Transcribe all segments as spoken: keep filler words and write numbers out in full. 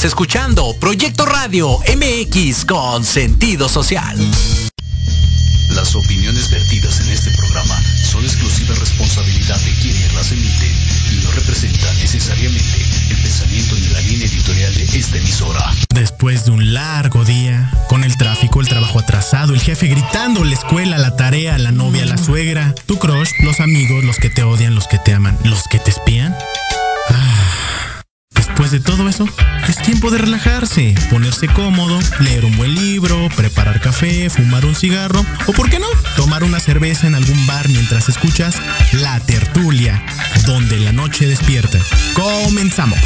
Estás escuchando Proyecto Radio M X con sentido social. Las opiniones vertidas en este programa son exclusiva responsabilidad de quienes las emiten y no representan necesariamente el pensamiento ni la línea editorial de esta emisora. Después de un largo día, con el tráfico, el trabajo atrasado, el jefe gritando, la escuela, la tarea, la novia, la suegra, tu crush, los amigos, los que te odian, los que te aman, los que te espían. Después de todo eso, es tiempo de relajarse, ponerse cómodo, leer un buen libro, preparar café, fumar un cigarro o, ¿por qué no?, tomar una cerveza en algún bar mientras escuchas La Tertulia, donde la noche despierta. ¡Comenzamos!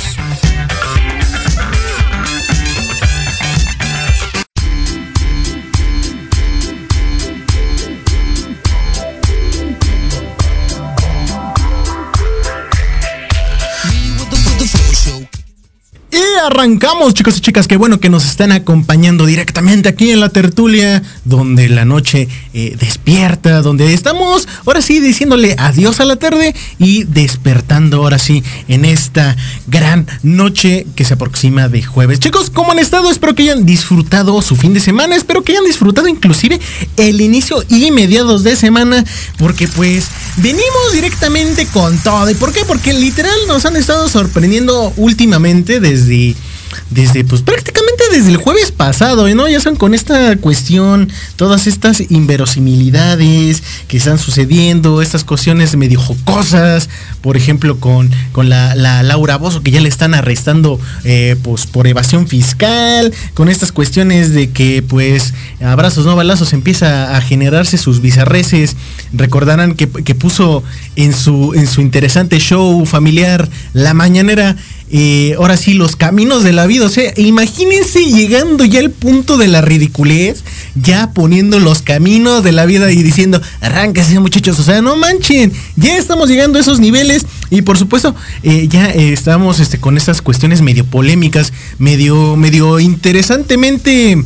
Y arrancamos, chicos y chicas, qué bueno que nos están acompañando directamente aquí en La Tertulia, donde la noche eh, despierta, donde estamos ahora sí diciéndole adiós a la tarde y despertando ahora sí en esta gran noche que se aproxima de jueves. Chicos, ¿cómo han estado? Espero que hayan disfrutado su fin de semana, espero que hayan disfrutado inclusive el inicio y mediados de semana, porque pues venimos directamente con todo. ¿Y por qué? Porque literal nos han estado sorprendiendo últimamente desde Desde, desde, pues prácticamente desde el jueves pasado, ¿no? Ya saben, con esta cuestión, todas estas inverosimilidades que están sucediendo, estas cuestiones medio jocosas, por ejemplo, con, con la, la Laura Bozzo, que ya le están arrestando eh, pues, por evasión fiscal, con estas cuestiones de que, pues, abrazos no balazos, empieza a generarse sus bizarreces. Recordarán que, que puso en su, en su interesante show familiar La Mañanera, Eh, ahora sí, los caminos de la vida. O sea, imagínense llegando ya al punto de la ridiculez, ya poniendo los caminos de la vida y diciendo, arránquense, muchachos, o sea, no manchen, ya estamos llegando a esos niveles. Y por supuesto, eh, ya eh, estamos este, con estas cuestiones medio polémicas, medio, medio interesantemente,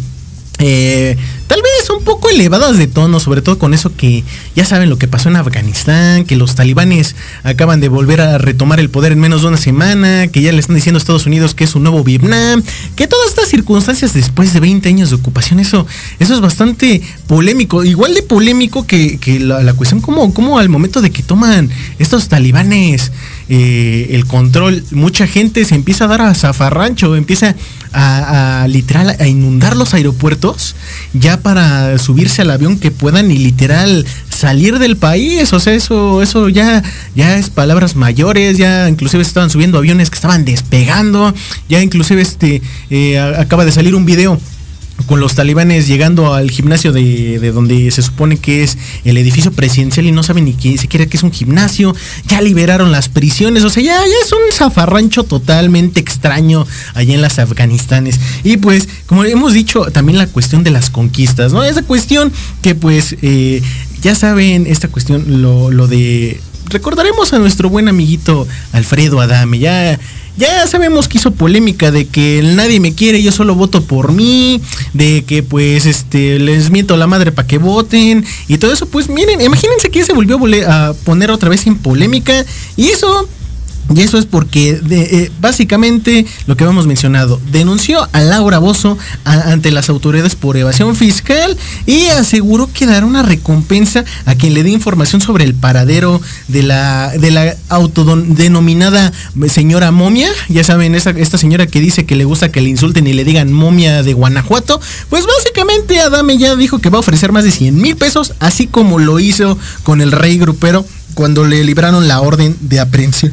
eh, tal vez un poco elevadas de tono, sobre todo con eso que ya saben lo que pasó en Afganistán, que los talibanes acaban de volver a retomar el poder en menos de una semana, que ya le están diciendo a Estados Unidos que es un nuevo Vietnam, que todas estas circunstancias después de veinte años de ocupación, eso, eso es bastante polémico, igual de polémico que, que la, la cuestión como, como al momento de que toman estos talibanes eh, el control, mucha gente se empieza a dar a zafarrancho, empieza a, a literal a inundar los aeropuertos, ya para subirse al avión que puedan y literal salir del país. O sea, eso, eso ya, ya es palabras mayores, ya inclusive estaban subiendo aviones que estaban despegando, ya inclusive este eh, acaba de salir un video con los talibanes llegando al gimnasio de, de donde se supone que es el edificio presidencial y no saben ni que siquiera que es un gimnasio, ya liberaron las prisiones, o sea, ya, ya es un zafarrancho totalmente extraño allá en las Afganistanes. Y pues, como hemos dicho, también la cuestión de las conquistas, ¿no? Esa cuestión que pues, eh, ya saben, esta cuestión, lo, lo de... Recordaremos a nuestro buen amiguito Alfredo Adame, ya... Ya sabemos que hizo polémica de que nadie me quiere, yo solo voto por mí, de que pues este les miento la madre para que voten y todo eso. Pues miren, imagínense que se volvió a poner otra vez en polémica y eso... Y eso es porque de, eh, básicamente lo que habíamos mencionado, denunció a Laura Bozzo a, ante las autoridades por evasión fiscal y aseguró que dará una recompensa a quien le dé información sobre el paradero de la, de la autodenominada señora momia. Ya saben, esa, esta señora que dice que le gusta que le insulten y le digan momia de Guanajuato. Pues básicamente Adame ya dijo que va a ofrecer más de cien mil pesos, así como lo hizo con el rey grupero cuando le libraron la orden de aprehensión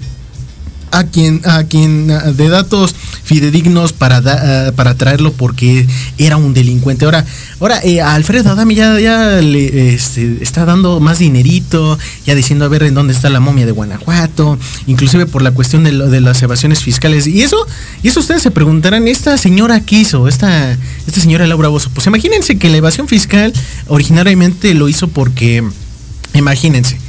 a quien, a quien de datos fidedignos para, da, para traerlo porque era un delincuente. Ahora, ahora eh, a Alfredo Adame ya, ya le este, está dando más dinerito, ya diciendo a ver en dónde está la momia de Guanajuato, inclusive por la cuestión de, lo, de las evasiones fiscales. Y eso, y eso ustedes se preguntarán, ¿esta señora qué hizo? Esta, esta señora Laura Bozzo. Pues imagínense que la evasión fiscal originariamente lo hizo porque, imagínense,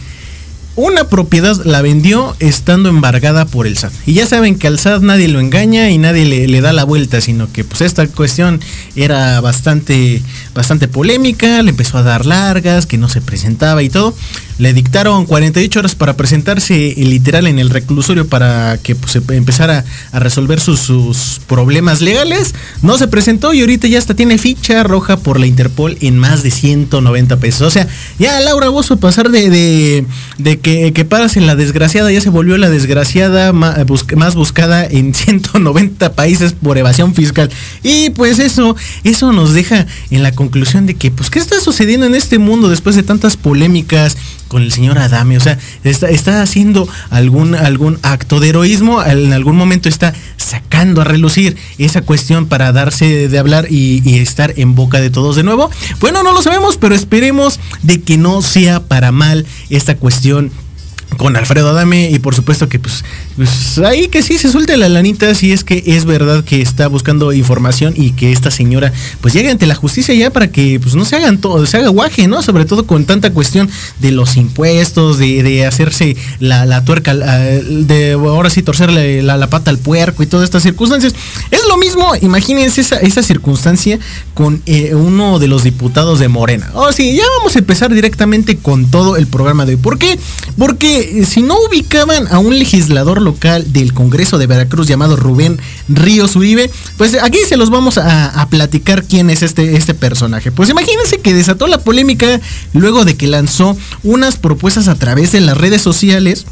una propiedad la vendió estando embargada por el S A T. Y ya saben que al S A T nadie lo engaña y nadie le, le da la vuelta, sino que pues esta cuestión era bastante, bastante polémica, le empezó a dar largas, que no se presentaba y todo. Le dictaron cuarenta y ocho horas para presentarse literal en el reclusorio para que pues, empezara a resolver sus, sus problemas legales. No se presentó y ahorita ya hasta tiene ficha roja por la Interpol en más de ciento noventa pesos. O sea, ya Laura Bozzo pasar de, de, de que, que paras en la desgraciada, ya se volvió la desgraciada más, más buscada en ciento noventa países por evasión fiscal. Y pues eso, eso nos deja en la conclusión de que pues ¿qué está sucediendo en este mundo después de tantas polémicas con el señor Adame? O sea, está, está haciendo algún, algún acto de heroísmo, en algún momento está sacando a relucir esa cuestión para darse de hablar y, y estar en boca de todos de nuevo. Bueno, no lo sabemos, pero esperemos de que no sea para mal esta cuestión con Alfredo Adame y por supuesto que pues, pues ahí que sí se suelte la lanita si es que es verdad que está buscando información y que esta señora pues llegue ante la justicia ya para que pues no se hagan todo, se haga guaje, ¿no? Sobre todo con tanta cuestión de los impuestos, de, de hacerse la, la tuerca, de ahora sí torcerle la, la pata al puerco y todas estas circunstancias. Es lo mismo, imagínense esa, esa circunstancia con eh, uno de los diputados de Morena. Oh sí, ya vamos a empezar directamente con todo el programa de hoy. ¿Por qué? Porque si no ubicaban a un legislador local del Congreso de Veracruz llamado Rubén Ríos Uribe, pues aquí se los vamos a, a platicar quién es este, este personaje. Pues imagínense que desató la polémica luego de que lanzó unas propuestas a través de las redes sociales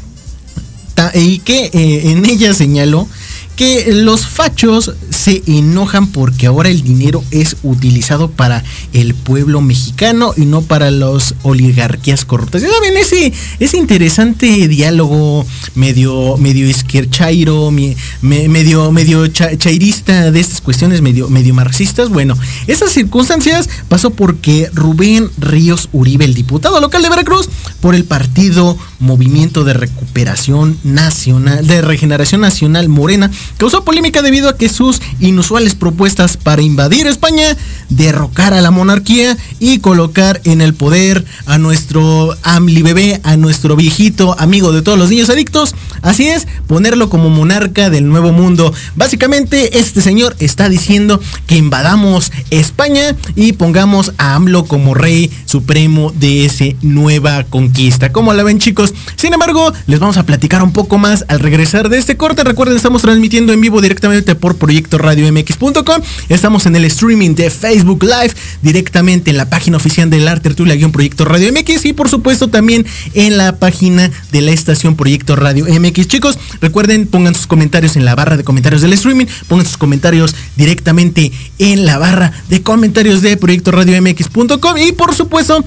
y que eh, en ellas señaló que los fachos se enojan porque ahora el dinero es utilizado para el pueblo mexicano y no para las oligarquías corruptas. Ya saben, ese, ese interesante diálogo medio, medio izquierchairo, me, medio, medio cha, chairista de estas cuestiones, medio, medio marxistas. Bueno, esas circunstancias pasó porque Rubén Ríos Uribe, el diputado local de Veracruz, por el partido Movimiento de Recuperación Nacional, de Regeneración Nacional Morena, causó polémica debido a que sus inusuales propuestas para invadir España, derrocar a la monarquía y colocar en el poder a nuestro Amli bebé, a nuestro viejito amigo de todos los niños adictos, así es, ponerlo como monarca del nuevo mundo. Básicamente este señor está diciendo que invadamos España y pongamos a AMLO como rey supremo de esa nueva conquista. ¿Cómo la ven, chicos? Sin embargo, les vamos a platicar un poco más al regresar de este corte. Recuerden, estamos transmitiendo en vivo directamente por Proyecto Radio M X punto com. Estamos en el streaming de Facebook Live, directamente en la página oficial de la tertulia-Proyecto Radio M X y por supuesto también en la página de la estación Proyecto Radio M X. Chicos, recuerden, pongan sus comentarios en la barra de comentarios del streaming, pongan sus comentarios directamente en la barra de comentarios de Proyecto Radio M X punto com y por supuesto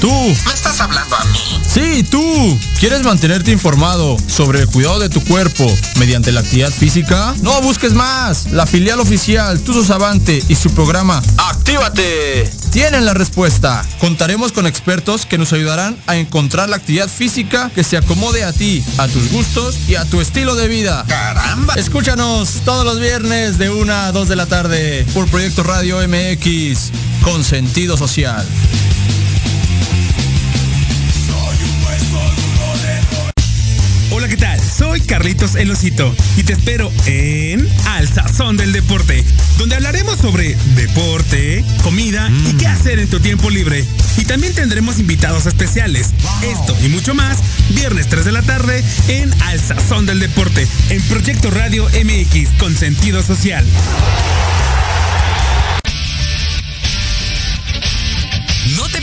Tú. ¿Me estás hablando a mí? Sí, tú. ¿Quieres mantenerte informado sobre el cuidado de tu cuerpo mediante la actividad física? No busques más. La filial oficial Tuzo Savante y su programa ¡Actívate! Tienen la respuesta. Contaremos con expertos que nos ayudarán a encontrar la actividad física que se acomode a ti, a tus gustos y a tu estilo de vida. ¡Caramba! Escúchanos todos los viernes de una a dos de la tarde por Proyecto Radio M X con sentido social. Hola, ¿qué tal? Soy Carlitos El Osito y te espero en Al Sazón del Deporte, donde hablaremos sobre deporte, comida mm. y qué hacer en tu tiempo libre. Y también tendremos invitados especiales. Wow. Esto y mucho más, viernes tres de la tarde en Al Sazón del Deporte, en Proyecto Radio M X con sentido social. No te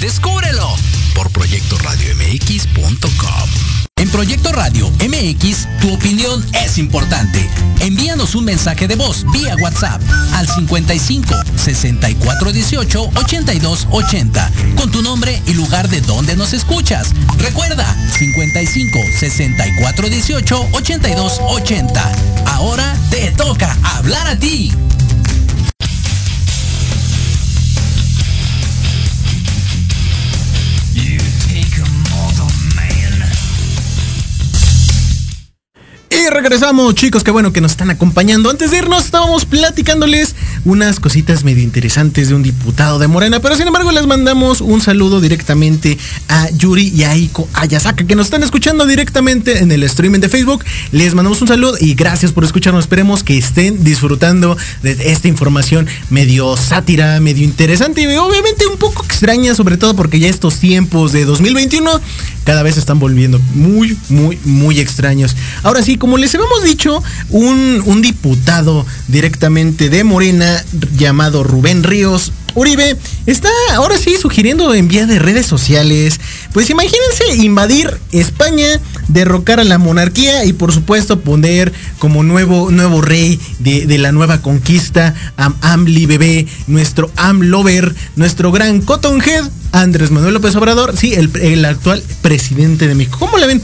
¡Descúbrelo! Por proyecto radio m x punto com. En Proyecto Radio M X, tu opinión es importante. Envíanos un mensaje de voz vía WhatsApp al cincuenta y cinco, sesenta y cuatro dieciocho, ochenta y dos ochenta con tu nombre y lugar de donde nos escuchas. Recuerda, cincuenta y cinco, sesenta y cuatro dieciocho, ochenta y dos ochenta. Ahora te toca hablar a ti. Y regresamos, chicos, qué bueno que nos están acompañando. Antes de irnos estábamos platicándoles unas cositas medio interesantes de un diputado de Morena, pero sin embargo les mandamos un saludo directamente a Yuri y a Iko Ayasaka, que nos están escuchando directamente en el streaming de Facebook. Les mandamos un saludo y gracias por escucharnos. Esperemos que estén disfrutando de esta información medio sátira, medio interesante y obviamente un poco extraña, sobre todo porque ya estos tiempos de dos mil veintiuno cada vez se están volviendo muy, muy, muy extraños. Ahora sí, como les habíamos dicho, un, un diputado directamente de Morena llamado Rubén Ríos Uribe está ahora sí sugiriendo en vía de redes sociales, pues imagínense, invadir España, derrocar a la monarquía y por supuesto poner como nuevo, nuevo rey de, de la nueva conquista a Amli Bebé, nuestro Amlover, nuestro gran Cottonhead, Andrés Manuel López Obrador, sí, el, el actual presidente de México. ¿Cómo la ven?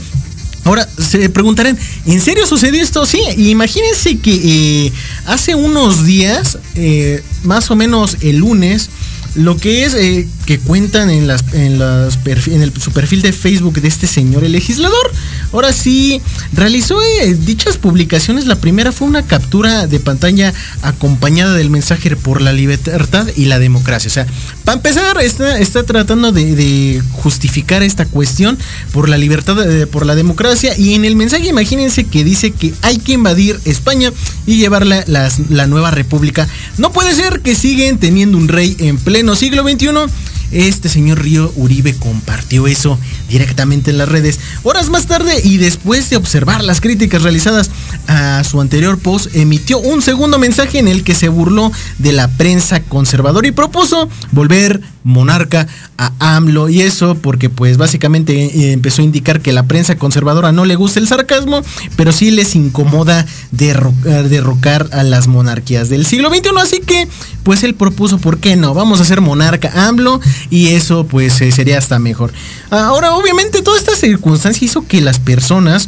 Ahora, se preguntarán, ¿en serio sucedió esto? Sí, imagínense que eh, hace unos días, eh, más o menos el lunes, lo que es eh, que cuentan en, las, en, las perfil, en el, su perfil de Facebook de este señor, el legislador, ahora sí, realizó eh, dichas publicaciones. La primera fue una captura de pantalla acompañada del mensaje por la libertad y la democracia. O sea, para empezar, está, está tratando de, de justificar esta cuestión por la libertad, eh, por la democracia. Y en el mensaje, imagínense que dice que hay que invadir España y llevar la, la, la nueva república. No puede ser que siguen teniendo un rey en pleno siglo veintiuno. Este señor Río Uribe compartió eso directamente en las redes. Horas más tarde y después de observar las críticas realizadas a su anterior post, emitió un segundo mensaje en el que se burló de la prensa conservadora y propuso volver monarca a AMLO, y eso porque pues básicamente empezó a indicar que la prensa conservadora no le gusta el sarcasmo, pero sí les incomoda derrocar, derrocar a las monarquías del siglo veintiuno, así que pues él propuso, ¿por qué no? Vamos a ser monarca AMLO y eso pues eh, sería hasta mejor. Ahora, obviamente, toda esta circunstancia hizo que las personas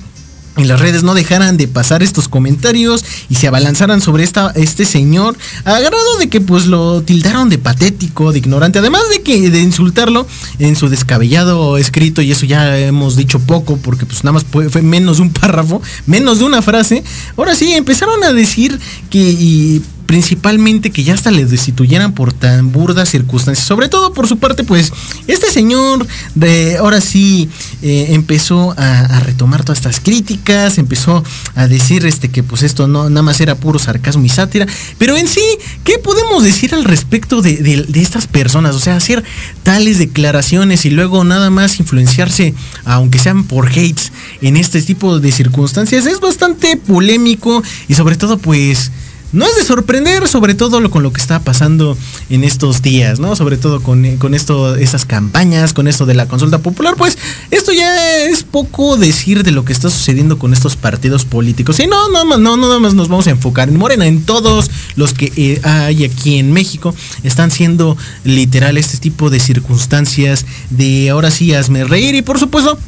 en las redes no dejaran de pasar estos comentarios y se abalanzaran sobre esta, este señor, a grado de que pues lo tildaron de patético, de ignorante, además de que de insultarlo en su descabellado escrito, y eso ya hemos dicho poco porque pues nada más fue, fue menos de un párrafo, menos de una frase. Ahora sí, empezaron a decir que... Y, principalmente que ya hasta les destituyeran por tan burdas circunstancias. Sobre todo por su parte, pues, este señor de ahora sí eh, empezó a, a retomar todas estas críticas, empezó a decir este que pues esto no nada más era puro sarcasmo y sátira. Pero en sí, ¿qué podemos decir al respecto de, de, de estas personas? O sea, hacer tales declaraciones y luego nada más influenciarse, aunque sean por hates, en este tipo de circunstancias, es bastante polémico y sobre todo pues... No es de sorprender, sobre todo lo, con lo que está pasando en estos días, ¿no? Sobre todo con, con esto, estas campañas, con esto de la consulta popular, pues esto ya es poco decir de lo que está sucediendo con estos partidos políticos. Y no, nada más, no, nada más nos vamos a enfocar en Morena, en todos los que eh, hay aquí en México, están siendo literal este tipo de circunstancias de ahora sí hazme reír y por supuesto...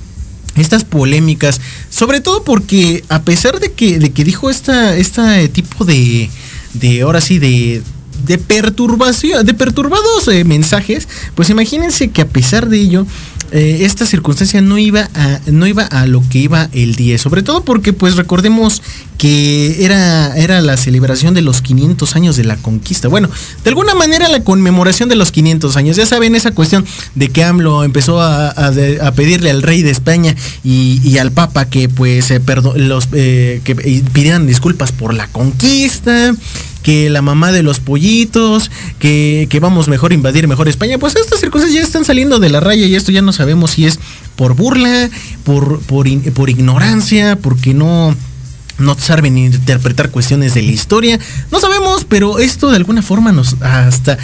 Estas polémicas, sobre todo porque a pesar de que, de que dijo esta, esta tipo de, de ahora sí, de, de perturbación, de perturbados eh, mensajes, pues imagínense que a pesar de ello, eh, esta circunstancia no iba a, no iba a lo que iba el diez, sobre todo porque pues recordemos que era, era la celebración de los quinientos años de la conquista, bueno, de alguna manera la conmemoración de los quinientos años, ya saben esa cuestión de que AMLO empezó a, a, a pedirle al rey de España y, y al papa que pues eh, perdón, los, eh, que pidieran disculpas por la conquista, que la mamá de los pollitos, que, que vamos mejor a invadir mejor España. Pues estas circunstancias ya están saliendo de la raya y esto ya no sabemos si es por burla, por, por, por ignorancia, porque no... no saben interpretar cuestiones de la historia. No sabemos, pero esto de alguna forma nos hasta,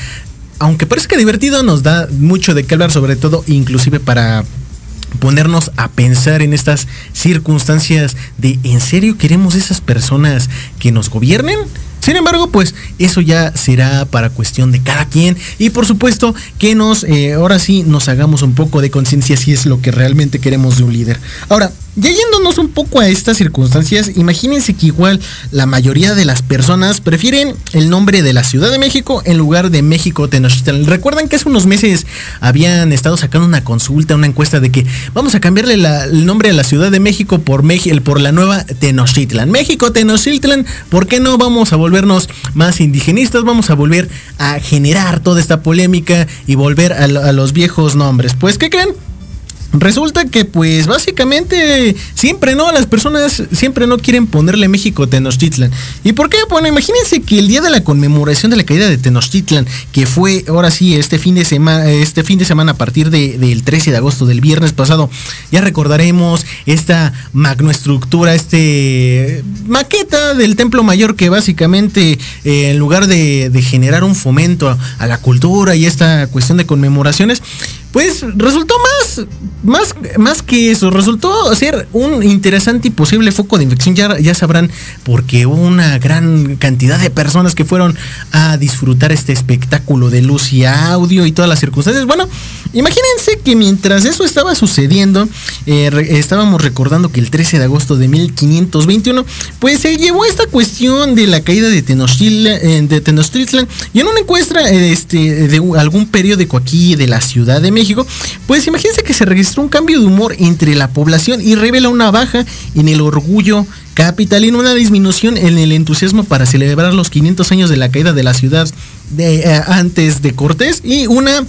aunque parezca divertido, nos da mucho de qué hablar, sobre todo inclusive para ponernos a pensar en estas circunstancias de ¿en serio queremos esas personas que nos gobiernen? Sin embargo, pues eso ya será para cuestión de cada quien y por supuesto que nos, eh, ahora sí nos hagamos un poco de conciencia si es lo que realmente queremos de un líder. Ahora, ya yéndonos un poco a estas circunstancias, imagínense que igual la mayoría de las personas prefieren el nombre de la Ciudad de México en lugar de México Tenochtitlán. Recuerdan que hace unos meses habían estado sacando una consulta, una encuesta de que vamos a cambiarle la, el nombre a la Ciudad de México por, Meji- por la nueva Tenochtitlán. México Tenochtitlán, ¿por qué no? Vamos a volver más indigenistas, vamos a volver a generar toda esta polémica y volver a, a los viejos nombres. Pues, ¿qué creen? Resulta que pues básicamente siempre no, las personas siempre no quieren ponerle México Tenochtitlán. ¿Y por qué? Bueno, imagínense que el día de la conmemoración de la caída de Tenochtitlán, que fue ahora sí este fin de semana, este fin de semana a partir de, del trece de agosto, del viernes pasado, ya recordaremos esta magnoestructura, este maqueta del Templo Mayor que básicamente eh, en lugar de, de generar un fomento a, a la cultura y esta cuestión de conmemoraciones, pues resultó más, más, más que eso, resultó ser un interesante y posible foco de infección. Ya, ya sabrán, porque hubo una gran cantidad de personas que fueron a disfrutar este espectáculo de luz y audio y todas las circunstancias. Bueno, imagínense que mientras eso estaba sucediendo, eh, re, estábamos recordando que el trece de agosto de mil quinientos veintiuno, pues se eh, llevó esta cuestión de la caída de Tenochtitlán, eh, de Tenochtitlán y en una encuesta eh, este, de algún periódico aquí de la Ciudad de México, pues imagínense que se registró un cambio de humor entre la población y revela una baja en el orgullo capitalino, una disminución en el entusiasmo para celebrar los quinientos años de la caída de la ciudad de, eh, antes de Cortés y una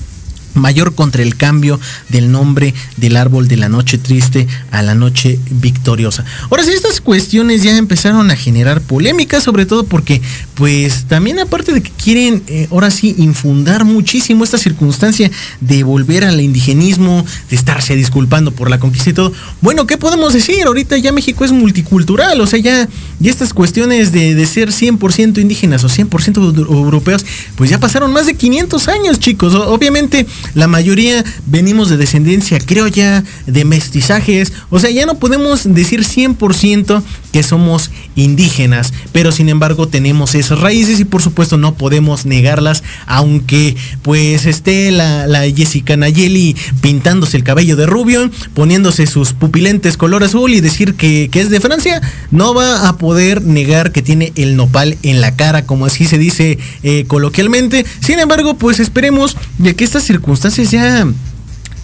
mayor contra el cambio del nombre del árbol de la noche triste a la noche victoriosa. Ahora sí, estas cuestiones ya empezaron a generar polémicas, sobre todo porque pues también aparte de que quieren eh, ahora sí infundar muchísimo esta circunstancia de volver al indigenismo, de estarse disculpando por la conquista y todo. Bueno, ¿qué podemos decir? Ahorita ya México es multicultural, o sea, ya, ya estas cuestiones de, de ser cien por ciento indígenas o cien por ciento europeos, pues ya pasaron más de quinientos años, chicos. Obviamente la mayoría venimos de descendencia criolla, de mestizajes, o sea, ya no podemos decir cien por ciento que somos indígenas, pero sin embargo tenemos esas raíces y por supuesto no podemos negarlas, aunque pues esté la, la Jessica Nayeli pintándose el cabello de rubio, poniéndose sus pupilentes color azul y decir que, que es de Francia, no va a poder negar que tiene el nopal en la cara, como así se dice eh, coloquialmente. Sin embargo, pues esperemos de que estas circunstancias Entonces ya,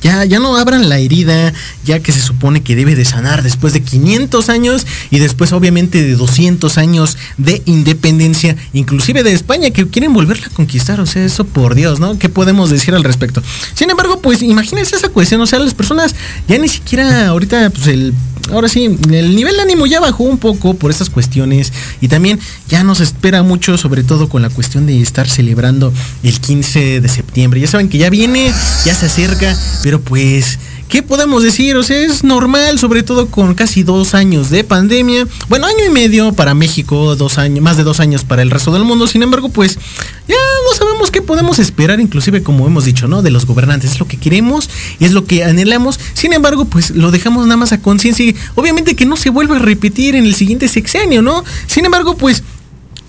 ya, ya no abran la herida, ya que se supone que debe de sanar después de quinientos años y después obviamente de doscientos años de independencia, inclusive de España, que quieren volverla a conquistar. O sea, eso por Dios, ¿no? ¿Qué podemos decir al respecto? Sin embargo, pues imagínense esa cuestión, o sea, las personas ya ni siquiera ahorita, pues el... Ahora sí, el nivel de ánimo ya bajó un poco por estas cuestiones y también ya nos espera mucho, sobre todo con la cuestión de estar celebrando el quince de septiembre. Ya saben que ya viene, ya se acerca, pero pues, ¿qué podemos decir? O sea, es normal, sobre todo con casi dos años de pandemia. Bueno, año y medio para México, dos años, más de dos años para el resto del mundo. Sin embargo, pues, ya no sabemos qué podemos esperar, inclusive como hemos dicho, ¿no? De los gobernantes, es lo que queremos, es lo que anhelamos. Sin embargo, pues, lo dejamos nada más a conciencia y obviamente que no se vuelva a repetir en el siguiente sexenio, ¿no? Sin embargo, pues,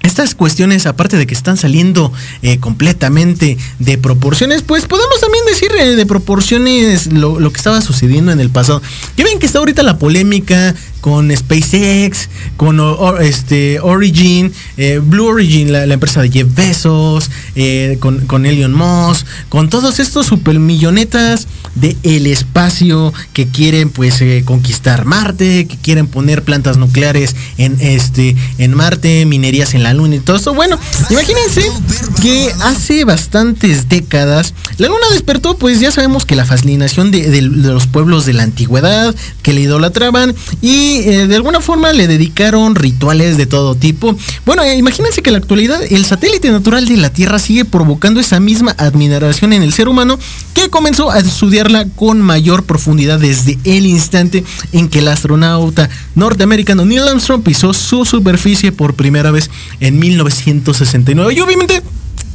estas cuestiones, aparte de que están saliendo eh, completamente de proporciones, pues podemos también decir eh, de proporciones lo, lo que estaba sucediendo en el pasado. Ya ven que está ahorita la polémica con SpaceX, con o, o, este, Origin, eh, Blue Origin, la, la empresa de Jeff Bezos, eh, con, con Elon Musk, con todos estos supermillonetas del espacio que quieren pues eh, conquistar Marte, que quieren poner plantas nucleares en, este, en Marte, minerías en la Luna y todo eso. Bueno, imagínense que hace bastantes décadas la Luna despertó, pues ya sabemos que la fascinación de, de, de los pueblos de la antigüedad que la idolatraban y y eh, de alguna forma le dedicaron rituales de todo tipo. Bueno, eh, imagínense que en la actualidad el satélite natural de la Tierra sigue provocando esa misma admiración en el ser humano, que comenzó a estudiarla con mayor profundidad desde el instante en que el astronauta norteamericano Neil Armstrong pisó su superficie por primera vez en mil novecientos sesenta y nueve. Y obviamente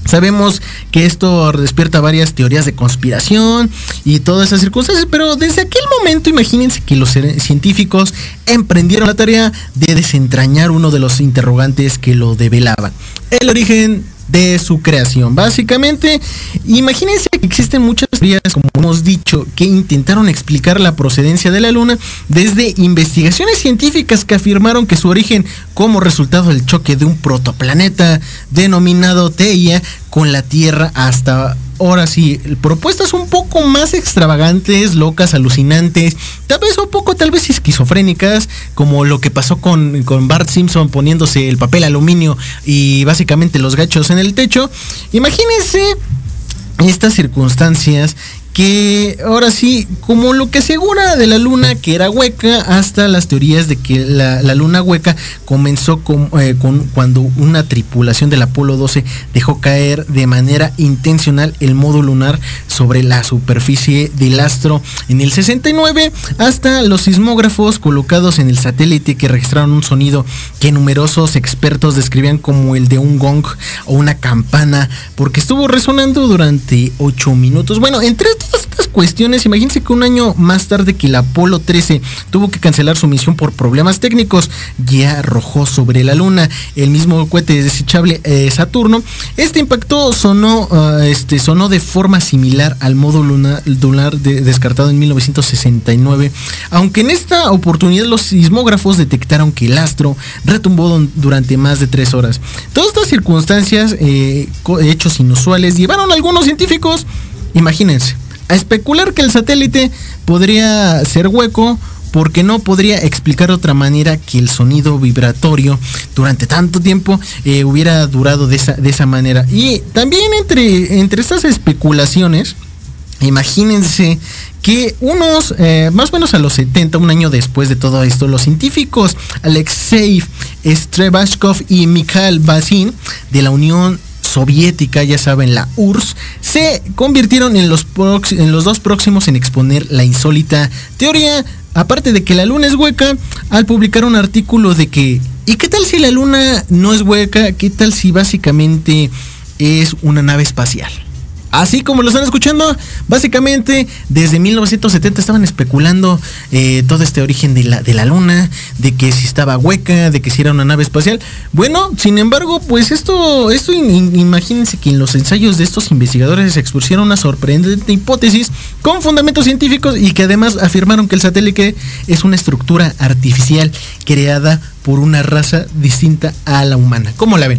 sabemos que esto despierta varias teorías de conspiración y todas esas circunstancias, pero desde aquel momento imagínense que los científicos emprendieron la tarea de desentrañar uno de los interrogantes que lo develaban: el origen de su creación. Básicamente, imagínense que existen muchas teorías, como hemos dicho, que intentaron explicar la procedencia de la Luna, desde investigaciones científicas que afirmaron que su origen como resultado del choque de un protoplaneta denominado Teia con la Tierra, hasta ahora sí, propuestas un poco más extravagantes, locas, alucinantes, tal vez un poco, tal vez esquizofrénicas, como lo que pasó con, con Bart Simpson poniéndose el papel aluminio y básicamente los gachos en el techo. Imagínense estas circunstancias que ahora sí, como lo que asegura de la Luna que era hueca, hasta las teorías de que la, la Luna hueca comenzó con, eh, con cuando una tripulación del Apolo doce dejó caer de manera intencional el modo lunar sobre la superficie del astro en el sesenta y nueve, hasta los sismógrafos colocados en el satélite que registraron un sonido que numerosos expertos describían como el de un gong o una campana, porque estuvo resonando durante ocho minutos. Bueno, entre todas estas cuestiones, imagínense que un año más tarde que el Apolo trece tuvo que cancelar su misión por problemas técnicos, ya arrojó sobre la Luna el mismo cohete desechable eh, Saturno. Este impacto sonó, uh, este, sonó de forma similar al módulo lunar, lunar de, descartado en mil novecientos sesenta y nueve, aunque en esta oportunidad los sismógrafos detectaron que el astro retumbó don, durante más de tres horas. Todas estas circunstancias, eh, hechos inusuales, llevaron a algunos científicos, imagínense, a especular que el satélite podría ser hueco, porque no podría explicar de otra manera que el sonido vibratorio durante tanto tiempo eh, hubiera durado de esa, de esa manera. Y también entre, entre estas especulaciones, imagínense que unos, eh, más o menos a los setenta, un año después de todo esto, los científicos Alexei Strebashkov y Michael Keaton de la Unión Soviética, ya saben, la U R S S, se convirtieron en los, prox- en los dos próximos en exponer la insólita teoría, aparte de que la Luna es hueca, al publicar un artículo de que, ¿y qué tal si la Luna no es hueca? ¿Qué tal si básicamente es una nave espacial? Así como lo están escuchando, básicamente desde mil novecientos setenta estaban especulando eh, todo este origen de la, de la Luna, de que si estaba hueca, de que si era una nave espacial. Bueno, sin embargo, pues esto, esto in, imagínense que en los ensayos de estos investigadores se expusieron una sorprendente hipótesis con fundamentos científicos, y que además afirmaron que el satélite es una estructura artificial creada por una raza distinta a la humana. ¿Cómo la ven?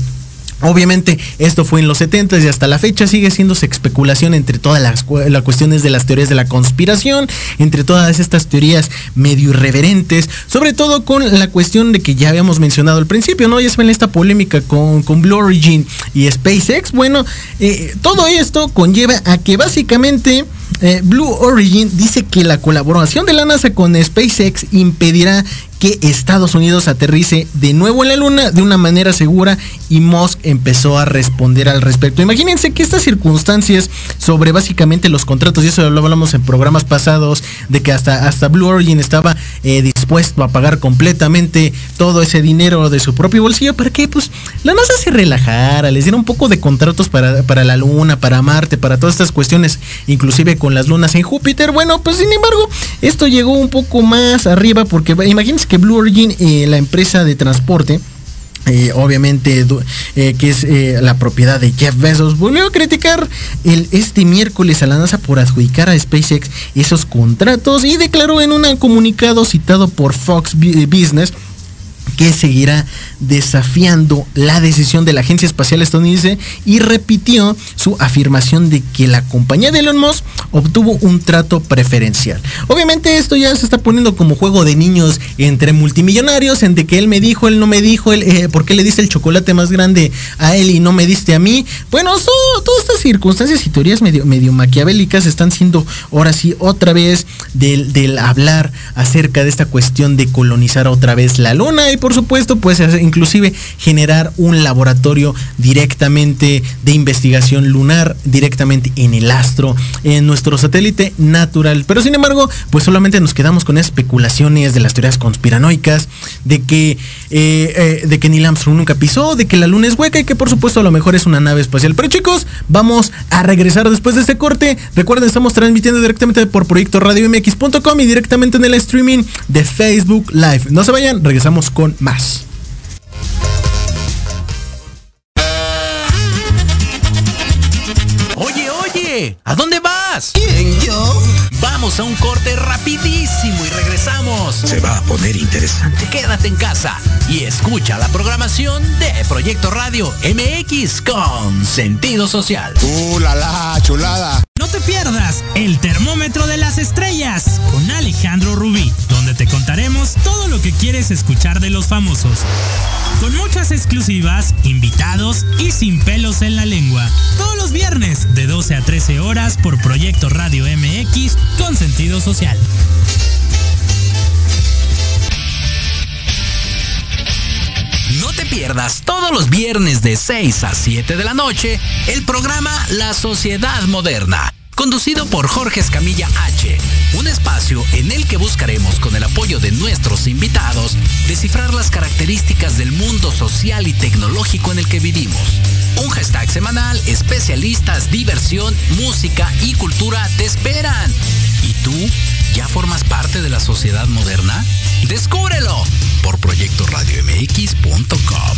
Obviamente esto fue en los setenta y hasta la fecha sigue siendo especulación entre todas las, las cuestiones de las teorías de la conspiración, entre todas estas teorías medio irreverentes, sobre todo con la cuestión de que ya habíamos mencionado al principio, ¿no? Ya saben, esta polémica con, con Blue Origin y SpaceX. Bueno, eh, todo esto conlleva a que básicamente eh, Blue Origin dice que la colaboración de la NASA con SpaceX impedirá que Estados Unidos aterrice de nuevo en la Luna de una manera segura, y Musk empezó a responder al respecto. Imagínense que estas circunstancias sobre básicamente los contratos, y eso lo hablamos en programas pasados, de que hasta, hasta Blue Origin estaba eh, dispuesto a pagar completamente todo ese dinero de su propio bolsillo, para que pues la NASA se relajara, les diera un poco de contratos para, para la Luna, para Marte, para todas estas cuestiones, inclusive con las lunas en Júpiter. Bueno, pues sin embargo, esto llegó un poco más arriba, porque imagínense que Blue Origin, eh, la empresa de transporte, eh, obviamente eh, que es eh, la propiedad de Jeff Bezos, volvió a criticar el, este miércoles a la NASA por adjudicar a SpaceX esos contratos, y declaró en un comunicado citado por Fox Business que seguirá desafiando la decisión de la Agencia Espacial Estadounidense, y repitió su afirmación de que la compañía de Elon Musk obtuvo un trato preferencial. Obviamente esto ya se está poniendo como juego de niños entre multimillonarios, entre que él me dijo, él no me dijo, él, eh, ¿por qué le diste el chocolate más grande a él y no me diste a mí? Bueno, so, todas estas circunstancias y teorías medio, medio maquiavélicas están siendo ahora sí otra vez del, del hablar acerca de esta cuestión de colonizar otra vez la luna y por supuesto pues inclusive generar un laboratorio directamente de investigación lunar, directamente en el astro, en nuestro satélite natural. Pero sin embargo, pues solamente nos quedamos con especulaciones de las teorías conspiranoicas, de que, eh, eh, de que Neil Armstrong nunca pisó, de que la luna es hueca y que por supuesto a lo mejor es una nave espacial. Pero chicos, vamos a regresar después de este corte. Recuerden, estamos transmitiendo directamente por Proyecto Radio M X punto com y directamente en el streaming de Facebook Live. No se vayan, regresamos con más. Oye, oye, ¿a dónde vas? ¿Quién, yo? Vamos a un corte rapidísimo y regresamos. Se va a poner interesante. Quédate en casa y escucha la programación de Proyecto Radio M X con sentido social. ¡Uh, la, la, chulada! No te pierdas el termómetro de las estrellas con Alejandro Rubí, donde te contaremos todo lo que quieres escuchar de los famosos, con muchas exclusivas, invitados y sin pelos en la lengua. Todos los viernes de doce a trece horas por Proyecto Radio M X con sentido social. No te pierdas todos los viernes de seis a siete de la noche el programa La Sociedad Moderna, conducido por Jorge Escamilla H. Un espacio en el que buscaremos, con el apoyo de nuestros invitados, descifrar las características del mundo social y tecnológico en el que vivimos. Un hashtag semanal, especialistas, diversión, música y cultura te esperan. ¿Y tú? ¿Ya formas parte de la sociedad moderna? ¡Descúbrelo! Por Proyecto Radio M X punto com.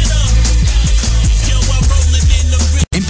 En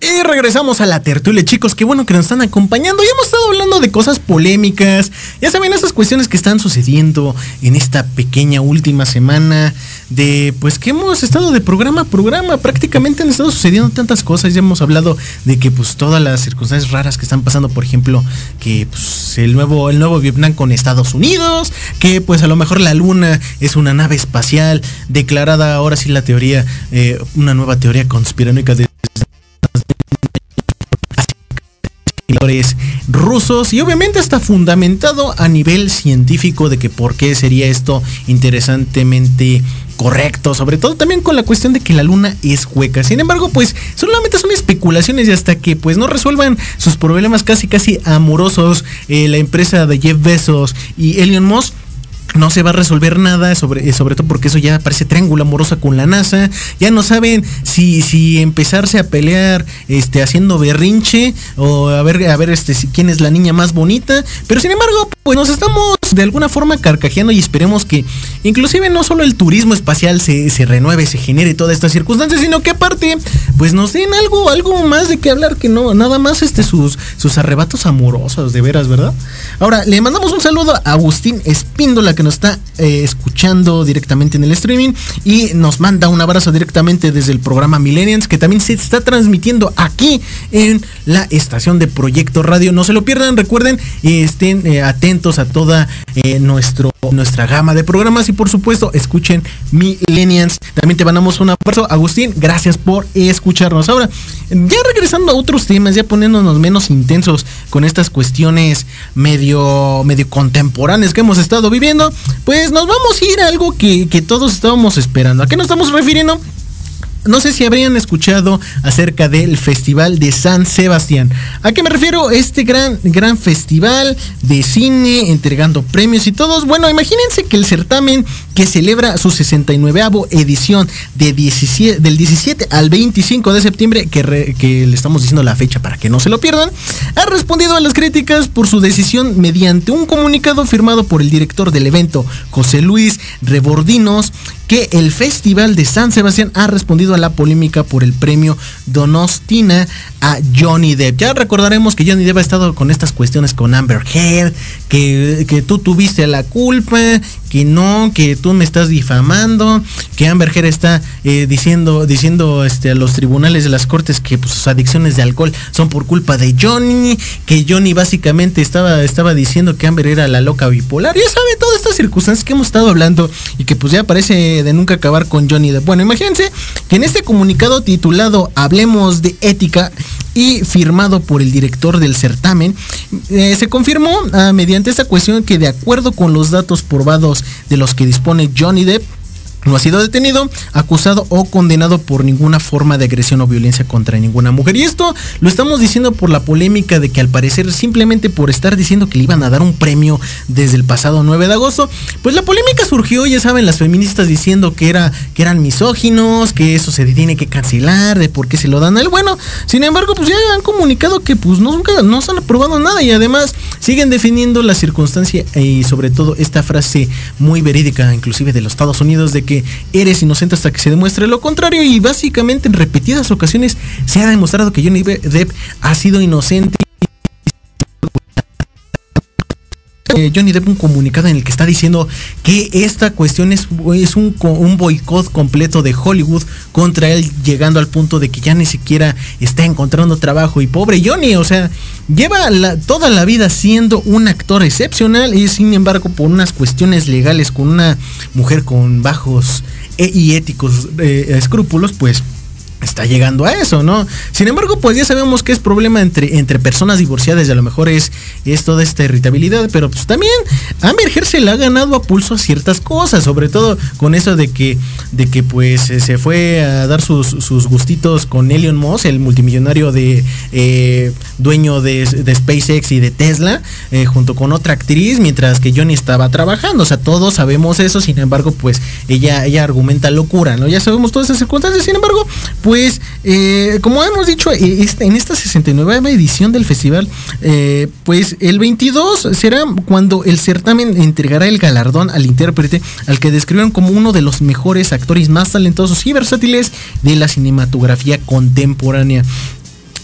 Y regresamos a la tertulia, chicos. Qué bueno que nos están acompañando. Ya hemos estado hablando de cosas polémicas. Ya saben, esas cuestiones que están sucediendo en esta pequeña última semana. De pues que hemos estado de programa a programa. Prácticamente han estado sucediendo tantas cosas. Ya hemos hablado de que pues todas las circunstancias raras que están pasando. Por ejemplo, que pues el nuevo, el nuevo Vietnam con Estados Unidos. Que pues a lo mejor la luna es una nave espacial. Declarada ahora sí la teoría, eh, una nueva teoría conspiranoica de rusos, y obviamente está fundamentado a nivel científico de que por qué sería esto interesantemente correcto, sobre todo también con la cuestión de que la luna es hueca. Sin embargo, pues solamente son especulaciones, y hasta que pues no resuelvan sus problemas casi casi amorosos eh, la empresa de Jeff Bezos y Elon Musk, no se va a resolver nada, sobre, sobre todo porque eso ya parece triángulo amoroso con la NASA. Ya no saben si, si empezarse a pelear este, haciendo berrinche o a ver, a ver este, si, quién es la niña más bonita. Pero sin embargo, pues nos estamos de alguna forma carcajeando y esperemos que inclusive no solo el turismo espacial se, se renueve, se genere todas estas circunstancias, sino que aparte pues nos den algo, algo más de qué hablar, que no, nada más este, sus, sus arrebatos amorosos, de veras, ¿verdad? Ahora, le mandamos un saludo a Agustín Espíndola, que nos está eh, escuchando directamente en el streaming y nos manda un abrazo directamente desde el programa Millennials, que también se está transmitiendo aquí en la estación de Proyecto Radio. No se lo pierdan, recuerden, eh, estén eh, atentos a toda eh, nuestro, nuestra gama de programas. Y por supuesto, escuchen Millennials. También te mandamos un abrazo, Agustín. Gracias por escucharnos. Ahora, ya regresando a otros temas, ya poniéndonos menos intensos con estas cuestiones medio, medio contemporáneas que hemos estado viviendo, pues nos vamos a ir a algo que, que todos estábamos esperando. ¿A qué nos estamos refiriendo? No sé si habrían escuchado acerca del Festival de San Sebastián. ¿A qué me refiero? Este gran, gran festival de cine, entregando premios y todos. Bueno, imagínense que el certamen, que celebra su sesenta y nueve edición de diecisiete, del diecisiete al veinticinco de septiembre, que, re, que le estamos diciendo la fecha para que no se lo pierdan, ha respondido a las críticas por su decisión mediante un comunicado firmado por el director del evento, José Luis Rebordinos, que el Festival de San Sebastián ha respondido a la polémica por el premio Donostina a Johnny Depp. Ya recordaremos que Johnny Depp ha estado con estas cuestiones con Amber Heard, que, que tú tuviste la culpa, que no, que tú me estás difamando, que Amber Heard está eh, diciendo, diciendo este, a los tribunales de las cortes que pues, sus adicciones de alcohol son por culpa de Johnny, que Johnny básicamente estaba, estaba diciendo que Amber era la loca bipolar. Ya sabe, todas estas circunstancias que hemos estado hablando y que pues ya parece de nunca acabar con Johnny Depp. Bueno, imagínense que en este comunicado titulado Hablemos de Ética y firmado por el director del certamen, eh, se confirmó ah, mediante esta cuestión que de acuerdo con los datos probados de los que dispone Johnny Depp, no ha sido detenido, acusado o condenado por ninguna forma de agresión o violencia contra ninguna mujer. Y esto lo estamos diciendo por la polémica de que al parecer simplemente por estar diciendo que le iban a dar un premio desde el pasado nueve de agosto, pues la polémica surgió, ya saben, las feministas diciendo que, era, que eran misóginos, que eso se tiene que cancelar, de por qué se lo dan a él. Bueno, sin embargo, pues ya han comunicado que pues nunca no se han aprobado nada y además siguen definiendo la circunstancia y sobre todo esta frase muy verídica, inclusive de los Estados Unidos, de que eres inocente hasta que se demuestre lo contrario, y básicamente en repetidas ocasiones se ha demostrado que Johnny Depp ha sido inocente. Johnny Depp un comunicado en el que está diciendo que esta cuestión es, es un, un boicot completo de Hollywood contra él, llegando al punto de que ya ni siquiera está encontrando trabajo. Y pobre Johnny, o sea, lleva la, toda la vida siendo un actor excepcional y sin embargo por unas cuestiones legales con una mujer con bajos e, y éticos eh, escrúpulos, pues está llegando a eso, ¿no? Sin embargo, pues ya sabemos que es problema entre, entre personas divorciadas y a lo mejor es, es toda esta irritabilidad, pero pues también Amber Heard se la ha ganado a pulso a ciertas cosas, sobre todo con eso de que, de que pues se fue a dar sus, sus gustitos con Elon Musk, el multimillonario de eh, dueño de, de SpaceX y de Tesla, eh, junto con otra actriz, mientras que Johnny estaba trabajando. O sea, todos sabemos eso, sin embargo, pues ella, ella argumenta locura, ¿no? Ya sabemos todas esas circunstancias, sin embargo, pues, Pues, eh, como hemos dicho, en esta sesenta y nueve edición del festival, eh, pues el veintidós será cuando el certamen entregará el galardón al intérprete, al que describieron como uno de los mejores actores más talentosos y versátiles de la cinematografía contemporánea.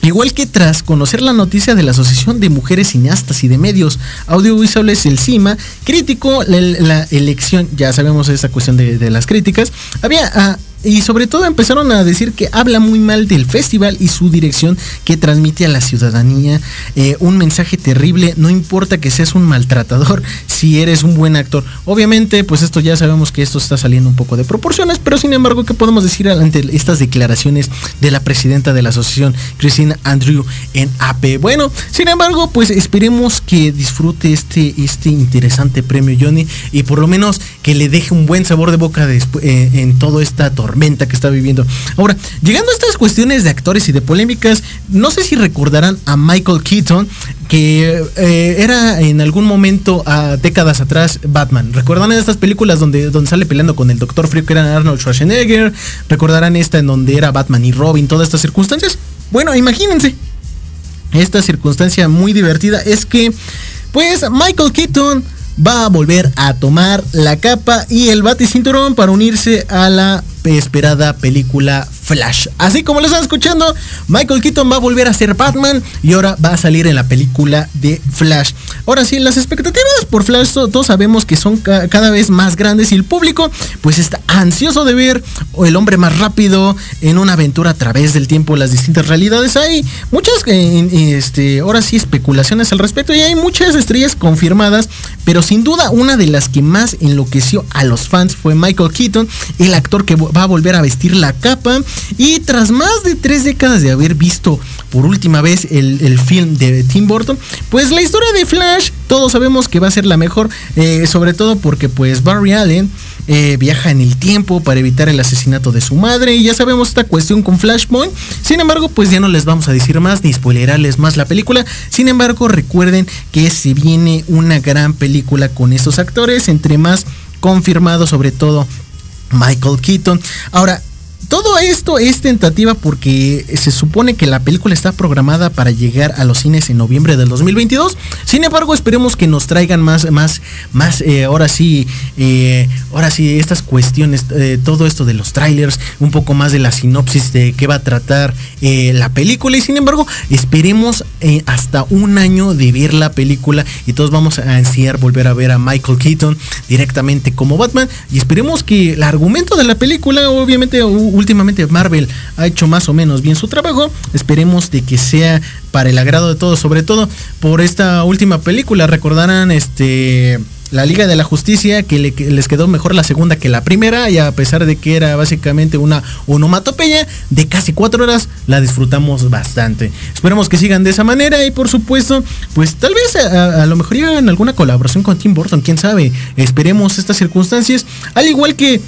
Igual que tras conocer la noticia de la Asociación de Mujeres Cineastas y de Medios Audiovisuales, el CIMA, criticó la, la elección, ya sabemos esta cuestión de, de las críticas, había... Ah, y sobre todo empezaron a decir que habla muy mal del festival y su dirección, que transmite a la ciudadanía eh, un mensaje terrible, no importa que seas un maltratador, si eres un buen actor. Obviamente, pues esto ya sabemos que esto está saliendo un poco de proporciones, pero sin embargo, ¿qué podemos decir ante estas declaraciones de la presidenta de la asociación, Christine Andrew, en A P? Bueno, sin embargo, pues esperemos que disfrute este, este interesante premio Johnny y por lo menos que le deje un buen sabor de boca de, eh, en toda esta tormenta que está viviendo. Ahora, llegando a estas cuestiones de actores y de polémicas, no sé si recordarán a Michael Keaton, que eh, era en algún momento, a décadas atrás, Batman. ¿Recordarán estas películas donde, donde sale peleando con el Doctor Frío, que era Arnold Schwarzenegger? ¿Recordarán esta en donde era Batman y Robin, todas estas circunstancias? Bueno, imagínense, esta circunstancia muy divertida es que, pues, Michael Keaton va a volver a tomar la capa y el baticinturón para unirse a la esperada película Flash. Así como lo están escuchando, Michael Keaton va a volver a ser Batman y ahora va a salir en la película de Flash. Ahora sí, las expectativas por Flash todos sabemos que son ca- cada vez más grandes y el público pues está ansioso de ver el hombre más rápido en una aventura a través del tiempo, las distintas realidades. Hay muchas eh, este, ahora sí especulaciones al respecto y hay muchas estrellas confirmadas, pero sin duda una de las que más enloqueció a los fans fue Michael Keaton, el actor que va a volver a vestir la capa. Y tras más de tres décadas de haber visto por última vez el, el film de Tim Burton, pues la historia de Flash todos sabemos que va a ser la mejor, eh, sobre todo porque pues Barry Allen eh, viaja en el tiempo para evitar el asesinato de su madre, y ya sabemos esta cuestión con Flashpoint. Sin embargo, pues ya no les vamos a decir más ni spoilerarles más la película. Sin embargo, recuerden que se viene una gran película con estos actores, entre más confirmado sobre todo Michael Keaton. Ahora, todo esto es tentativa porque se supone que la película está programada para llegar a los cines en noviembre del dos mil veintidós. Sin embargo, esperemos que nos traigan más, más, más, eh, ahora sí, eh, ahora sí, estas cuestiones, eh, todo esto de los trailers, un poco más de la sinopsis de qué va a tratar eh, la película. Y sin embargo, esperemos eh, hasta un año de ver la película y todos vamos a ansiar volver a ver a Michael Keaton directamente como Batman. Y esperemos que el argumento de la película, obviamente, últimamente Marvel ha hecho más o menos bien su trabajo. Esperemos de que sea para el agrado de todos, sobre todo por esta última película. Recordarán este la Liga de la Justicia, que, le, que les quedó mejor la segunda que la primera, y a pesar de que era básicamente una onomatopeya de casi cuatro horas, la disfrutamos bastante. Esperemos que sigan de esa manera y por supuesto, pues tal vez a, a lo mejor hagan alguna colaboración con Tim Burton, quién sabe. Esperemos estas circunstancias, al igual que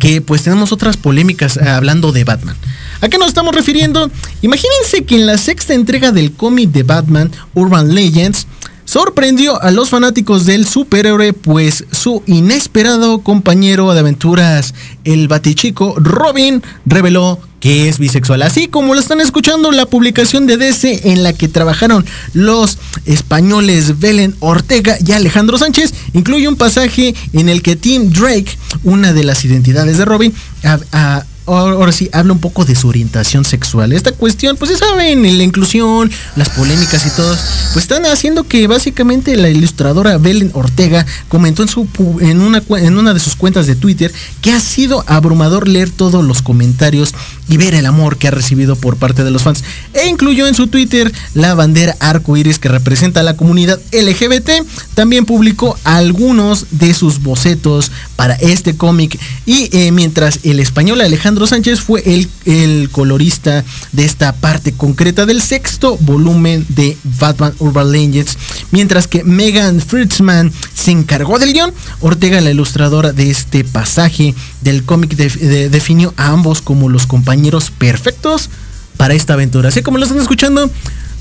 que pues tenemos otras polémicas eh, hablando de Batman. ¿A qué nos estamos refiriendo? Imagínense que en la sexta entrega del cómic de Batman Urban Legends sorprendió a los fanáticos del superhéroe, pues su inesperado compañero de aventuras, el Batichico Robin, reveló que es bisexual. Así como lo están escuchando, la publicación de D C en la que trabajaron los españoles Belén Ortega y Alejandro Sánchez incluye un pasaje en el que Tim Drake, una de las identidades de Robin, a, a, ahora sí, habla un poco de su orientación sexual. Esta cuestión, pues ya saben, la inclusión, las polémicas y todo, pues están haciendo que básicamente la ilustradora Belén Ortega comentó en, su, en, una, en una de sus cuentas de Twitter que ha sido abrumador leer todos los comentarios y ver el amor que ha recibido por parte de los fans. E incluyó en su Twitter la bandera arcoíris que representa a la comunidad L G B T. También publicó algunos de sus bocetos para este cómic. Y eh, mientras el español Alejandro Sánchez fue el, el colorista de esta parte concreta del sexto volumen de Batman Urban Legends, mientras que Megan Fritzman se encargó del guión. Ortega, la ilustradora de este pasaje del cómic, de, de, definió a ambos como los compañeros perfectos para esta aventura. Así como lo están escuchando,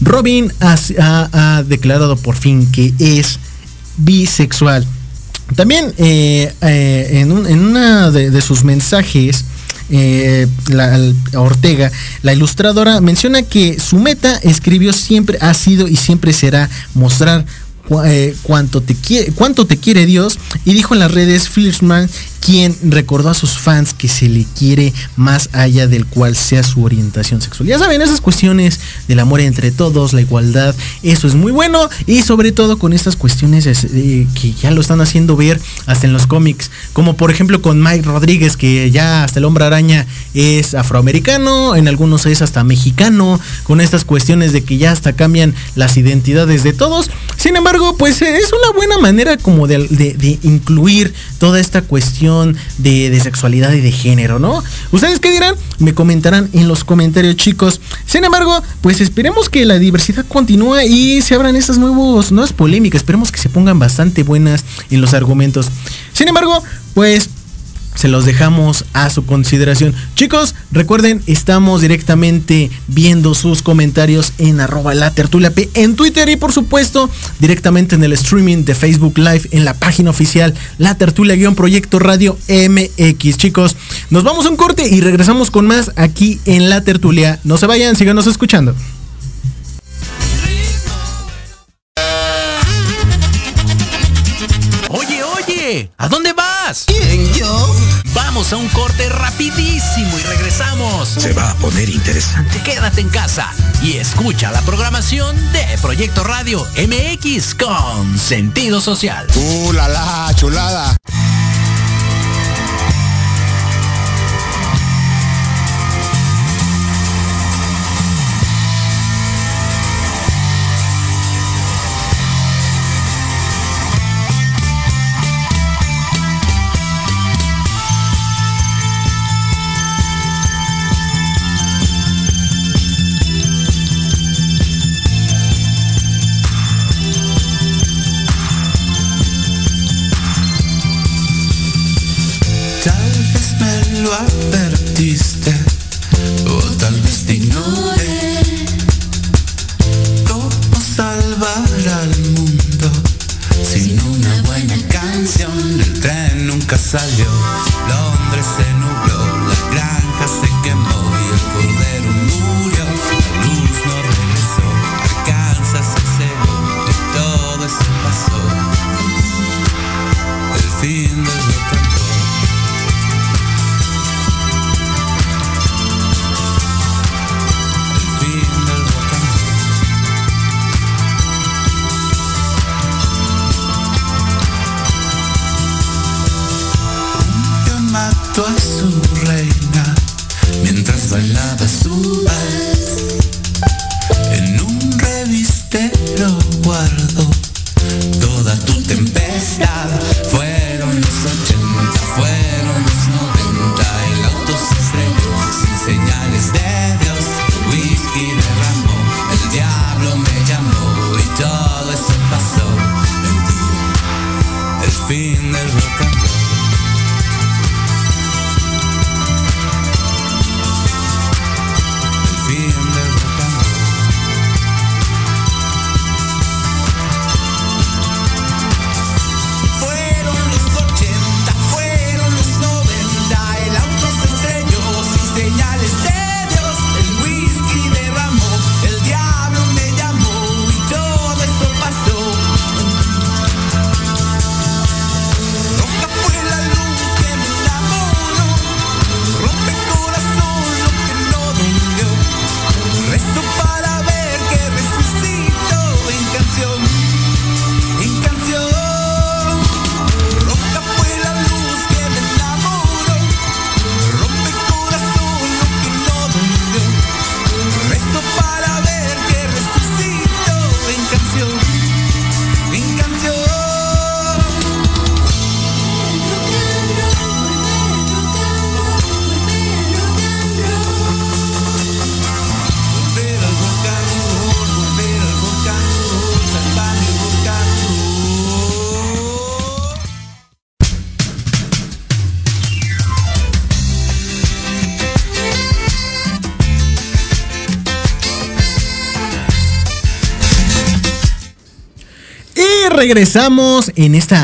Robin ha, ha, ha declarado por fin que es bisexual. También eh, eh, en, un, en una de, de sus mensajes, Eh, la, la Ortega, la ilustradora, menciona que su meta, escribió, siempre ha sido y siempre será mostrar cu- eh, cuánto te quiere, cuánto te quiere Dios, y dijo en las redes Fishman, quien recordó a sus fans que se le quiere más allá del cual sea su orientación sexual. Ya saben, esas cuestiones del amor entre todos, la igualdad, eso es muy bueno, y sobre todo con estas cuestiones eh, que ya lo están haciendo ver hasta en los cómics, como por ejemplo con Mike Rodríguez, que ya hasta el Hombre Araña es afroamericano, en algunos es hasta mexicano, con estas cuestiones de que ya hasta cambian las identidades de todos. Sin embargo, pues es una buena manera como de, de, de incluir toda esta cuestión De, de sexualidad y de género, ¿no? ¿Ustedes qué dirán? Me comentarán en los comentarios, chicos. Sin embargo, pues esperemos que la diversidad continúe y se abran estas nuevos, nuevas polémicas. Esperemos que se pongan bastante buenas en los argumentos. Sin embargo, pues se los dejamos a su consideración. Chicos, recuerden, estamos directamente viendo sus comentarios en arroba la tertulia P en Twitter y por supuesto directamente en el streaming de Facebook Live en la página oficial la tertulia-proyecto radio M X. Chicos, nos vamos a un corte y regresamos con más aquí en la tertulia. No se vayan, síganos escuchando. Oye, oye, ¿a dónde vas? ¿Quién, yo? Vamos a un corte rapidísimo y regresamos. Se va a poner interesante. Quédate en casa y escucha la programación de Proyecto Radio M X con sentido social. ¡Uh, la la, chulada! Regresamos en este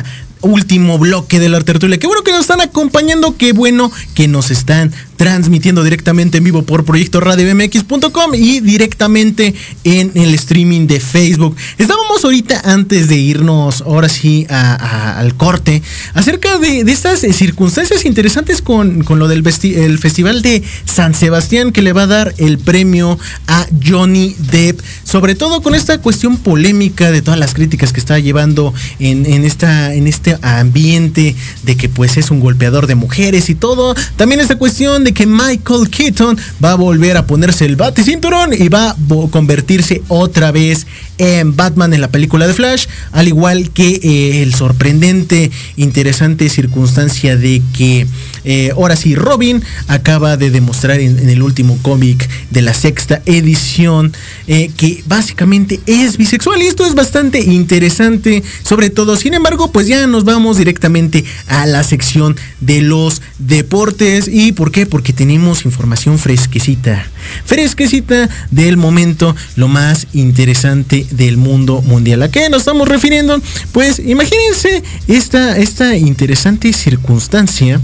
último bloque de la tertulia. Qué bueno que nos están acompañando, qué bueno que nos están transmitiendo directamente en vivo por Proyecto Radio M X punto com y directamente en el streaming de Facebook. Estábamos ahorita, antes de irnos ahora sí a, a, al corte, acerca de, de estas circunstancias interesantes con, con lo del vesti- el Festival de San Sebastián, que le va a dar el premio a Johnny Depp. Sobre todo con esta cuestión polémica de todas las críticas que está llevando en, en, esta, en este ambiente de que pues es un golpeador de mujeres y todo. También esta cuestión de que Michael Keaton va a volver a ponerse el baticinturón y va a convertirse otra vez en Batman en la película de Flash. Al igual que eh, el sorprendente, interesante circunstancia de que eh, ahora sí Robin acaba de demostrar en, en el último cómic de la sexta edición eh, que básicamente es bisexual, y esto es bastante interesante, sobre todo. Sin embargo, pues ya nos vamos directamente a la sección de los deportes. ¿Y por qué? Porque tenemos información fresquecita, fresquecita del momento, lo más interesante del mundo mundial. ¿A qué nos estamos refiriendo? Pues imagínense esta, esta interesante circunstancia.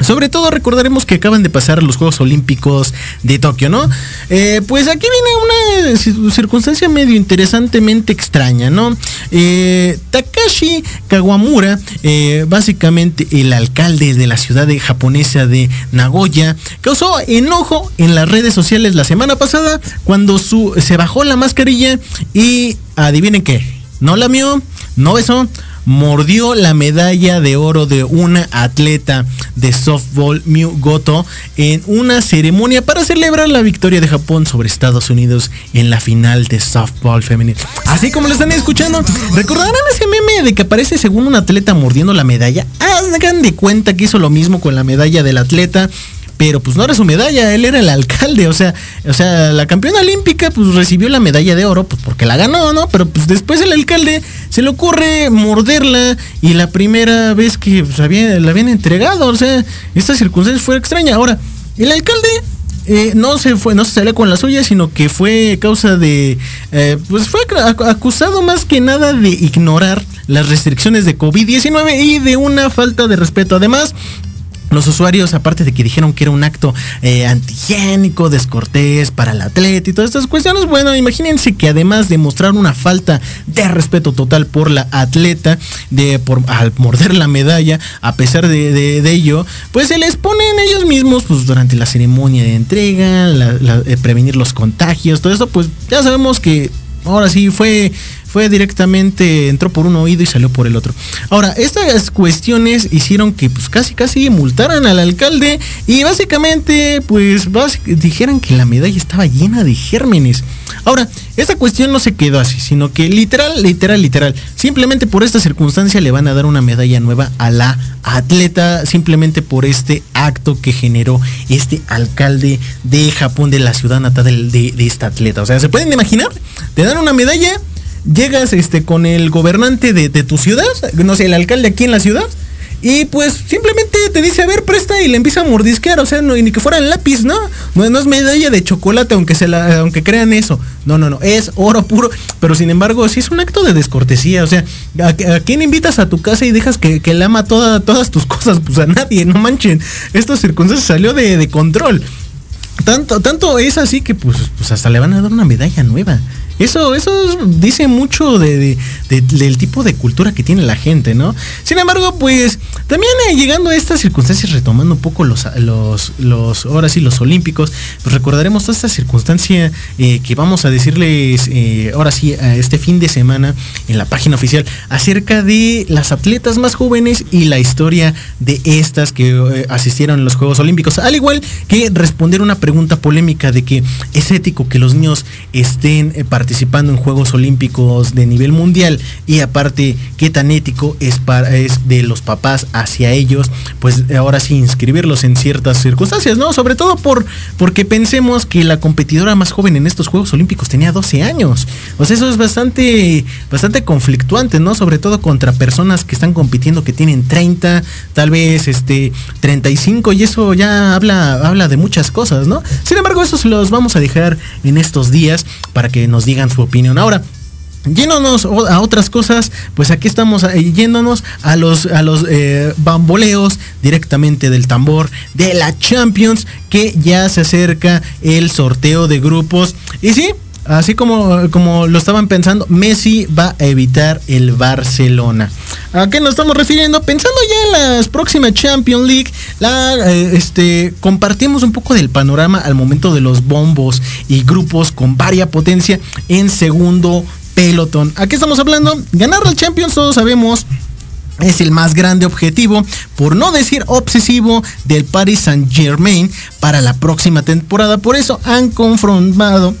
Sobre todo recordaremos que acaban de pasar los Juegos Olímpicos de Tokio, ¿no? Eh, pues aquí viene una circunstancia medio interesantemente extraña, ¿no? Eh, Takashi Takashi Kawamura, eh, básicamente el alcalde de la ciudad de japonesa de Nagoya, causó enojo en las redes sociales la semana pasada cuando su, se bajó la mascarilla y adivinen qué, no lamió, no besó, mordió la medalla de oro de una atleta de softball, Miu Goto, en una ceremonia para celebrar la victoria de Japón sobre Estados Unidos en la final de softball femenino. Así como lo están escuchando, ¿recordarán ese meme de que aparece según un atleta mordiendo la medalla? Hagan de cuenta que hizo lo mismo con la medalla del atleta, pero pues no era su medalla, él era el alcalde, o sea, o sea, la campeona olímpica pues recibió la medalla de oro, pues porque la ganó, ¿no? Pero pues después el alcalde se le ocurre morderla y la primera vez que pues, había, la habían entregado, o sea, esta circunstancia fue extraña. Ahora, el alcalde eh, no se fue, no se salió con la suya, sino que fue causa de, eh, pues fue acusado más que nada de ignorar las restricciones de COVID diecinueve y de una falta de respeto. Además, los usuarios, aparte de que dijeron que era un acto eh, antihigiénico, descortés para el atleta y todas estas cuestiones, bueno, imagínense que además de mostrar una falta de respeto total por la atleta, de por al morder la medalla, a pesar de, de, de ello, pues se les ponen ellos mismos, pues durante la ceremonia de entrega, la, la, eh, prevenir los contagios, todo esto, pues ya sabemos que ahora sí fue... Fue directamente, entró por un oído y salió por el otro. Ahora, estas cuestiones hicieron que pues casi casi multaran al alcalde y básicamente pues dijeran que la medalla estaba llena de gérmenes. Ahora, esta cuestión no se quedó así, sino que literal, literal, literal, simplemente por esta circunstancia le van a dar una medalla nueva a la atleta, simplemente por este acto que generó este alcalde de Japón, de la ciudad natal de, de, de esta atleta. O sea, ¿se pueden imaginar? Te dan una medalla, llegas este con el gobernante de, de tu ciudad, no sé, el alcalde aquí en la ciudad, y pues simplemente te dice, a ver, presta, y le empieza a mordisquear, o sea, no, ni que fuera el lápiz, ¿no? No, no es medalla de chocolate, aunque se la, aunque crean eso, no, no, no, es oro puro, pero sin embargo, sí es un acto de descortesía, o sea, ¿a, a quién invitas a tu casa y dejas que, que lama toda, todas tus cosas? Pues a nadie, no manchen, esta circunstancia salió de, de control, tanto, tanto es así que pues, pues hasta le van a dar una medalla nueva. Eso, eso dice mucho de, de, de, del tipo de cultura que tiene la gente, ¿no? Sin embargo, pues, también eh, llegando a estas circunstancias, retomando un poco los, los, los ahora sí, los olímpicos, pues recordaremos toda esta circunstancia eh, que vamos a decirles eh, ahora sí, a este fin de semana en la página oficial, acerca de las atletas más jóvenes y la historia de estas que eh, asistieron a los Juegos Olímpicos, al igual que responder una pregunta polémica de que es ético que los niños estén eh, participando participando en Juegos Olímpicos de nivel mundial, y aparte qué tan ético es, para, es de los papás hacia ellos, pues ahora sí inscribirlos en ciertas circunstancias, ¿no? Sobre todo por, porque pensemos que la competidora más joven en estos Juegos Olímpicos tenía doce años, pues eso es bastante, bastante conflictuante, ¿no? Sobre todo contra personas que están compitiendo que tienen treinta, tal vez este treinta y cinco, y eso ya habla, habla de muchas cosas, ¿no? Sin embargo, esos los vamos a dejar en estos días para que nos digan su opinión. Ahora, yéndonos a otras cosas, pues aquí estamos yéndonos a los, a los eh, bamboleos directamente del tambor de la Champions, que ya se acerca el sorteo de grupos. Y sí, así como, como lo estaban pensando, Messi va a evitar el Barcelona. ¿A qué nos estamos refiriendo? Pensando ya en las próximas Champions League, la, eh, este, compartimos un poco del panorama al momento de los bombos y grupos con varia potencia en segundo pelotón. ¿A qué estamos hablando? Ganar la Champions, todos sabemos, es el más grande objetivo, por no decir obsesivo, del Paris Saint Germain para la próxima temporada. Por eso han confrontado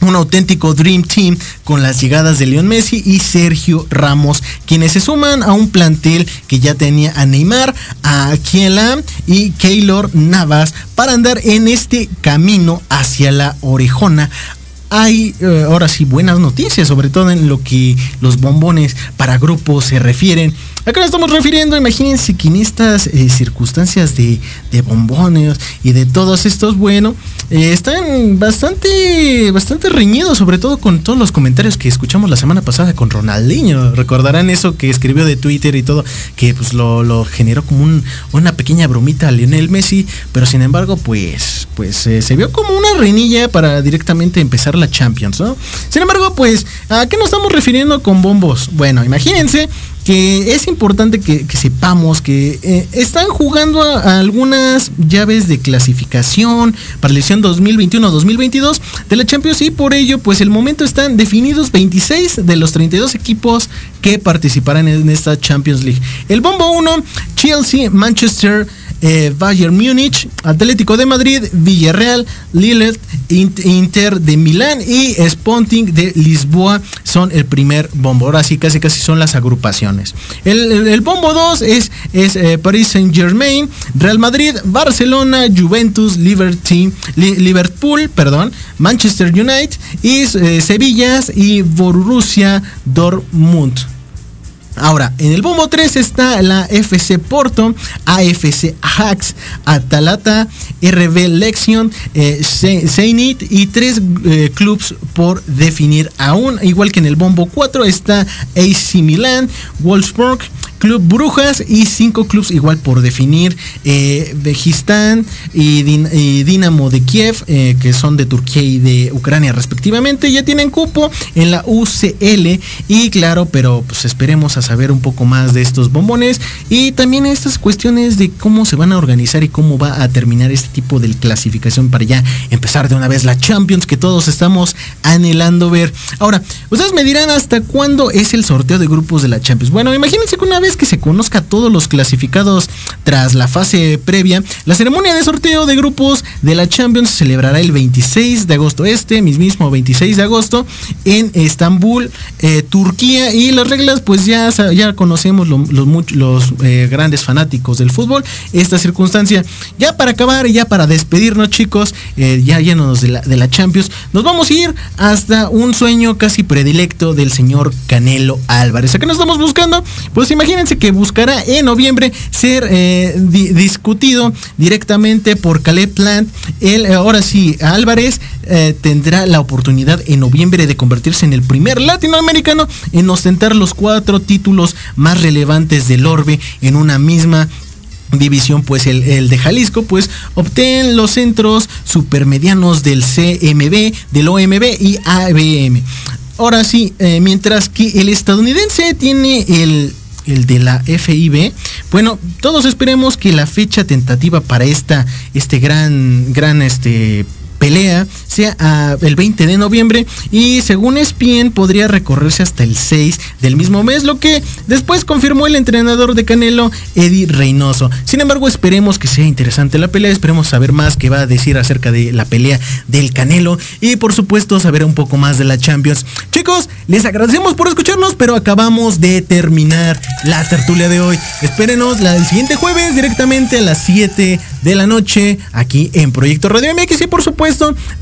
un auténtico Dream Team con las llegadas de Lionel Messi y Sergio Ramos, quienes se suman a un plantel que ya tenía a Neymar, a Kielan y Keylor Navas, para andar en este camino hacia la orejona. Hay eh, ahora sí buenas noticias, sobre todo en lo que los bombones para grupos se refieren. ¿A qué nos estamos refiriendo? Imagínense que en estas eh, circunstancias de, de bombones y de todos estos, bueno, eh, están bastante, bastante reñidos, sobre todo con todos los comentarios que escuchamos la semana pasada con Ronaldinho. Recordarán eso que escribió de Twitter y todo, que pues lo, lo generó como un, una pequeña bromita a Lionel Messi, pero sin embargo, pues, pues eh, se vio como una reinilla para directamente empezar la Champions, ¿no? Sin embargo, pues, ¿a qué nos estamos refiriendo con bombos? Bueno, imagínense que es importante que, que sepamos que eh, están jugando a, a algunas llaves de clasificación para la edición dos mil veintiuno dos mil veintidós de la Champions, y por ello pues el momento están definidos veintiséis de los treinta y dos equipos que participarán en esta Champions League. El bombo uno, Chelsea, Manchester, eh, Bayern Múnich, Atlético de Madrid, Villarreal, Lille, Inter de Milán y Sporting de Lisboa son el primer bombo. Ahora sí casi casi son las agrupaciones. El, el, el bombo dos es, es eh, Paris Saint Germain, Real Madrid, Barcelona, Juventus, Liberty, Li, Liverpool, perdón, Manchester United y eh, Sevilla y Borussia Dortmund. Ahora, en el bombo tres está la F C Porto, A F C Ajax, Atalanta, R B Leipzig, eh, Zenit y tres eh, clubes por definir aún. Igual que en el bombo cuatro está A C Milan, Wolfsburg, Club Brujas y cinco clubes igual por definir, eh, Bejistán y, Din- y Dinamo de Kiev, eh, que son de Turquía y de Ucrania respectivamente, ya tienen cupo en la U C L. Y claro, pero pues esperemos a saber un poco más de estos bombones y también estas cuestiones de cómo se van a organizar y cómo va a terminar este tipo de clasificación para ya empezar de una vez la Champions que todos estamos anhelando ver. Ahora, ustedes me dirán hasta cuándo es el sorteo de grupos de la Champions. Bueno, imagínense que una vez que se conozca todos los clasificados tras la fase previa, la ceremonia de sorteo de grupos de la Champions se celebrará el veintiséis de agosto, este mismo veintiséis de agosto en Estambul, eh, Turquía, y las reglas pues ya, ya conocemos lo, lo, los eh, grandes fanáticos del fútbol. Esta circunstancia, ya para acabar y ya para despedirnos, chicos, eh, ya llenos de la, de la Champions, nos vamos a ir hasta un sueño casi predilecto del señor Canelo Álvarez. ¿A qué nos estamos buscando? Pues imagínense que buscará en noviembre ser eh, di- discutido directamente por Caleb Plant. Él, ahora sí, Álvarez eh, tendrá la oportunidad en noviembre de convertirse en el primer latinoamericano en ostentar los cuatro títulos más relevantes del orbe en una misma división. Pues el, el de Jalisco pues obtén los centros supermedianos del C M B, del O M B y A B M. Ahora sí, eh, mientras que el estadounidense tiene el el de la F I B. Bueno, todos esperemos que la fecha tentativa para esta este gran gran este pelea sea uh, el veinte de noviembre, y según E S P N podría recorrerse hasta el seis del mismo mes, lo que después confirmó el entrenador de Canelo, Eddie Reynoso. Sin embargo, esperemos que sea interesante la pelea, esperemos saber más que va a decir acerca de la pelea del Canelo y por supuesto saber un poco más de la Champions. Chicos, les agradecemos por escucharnos, pero acabamos de terminar la tertulia de hoy. Espérenos la, el siguiente jueves directamente a las siete de la noche aquí en Proyecto Radio M X, y por supuesto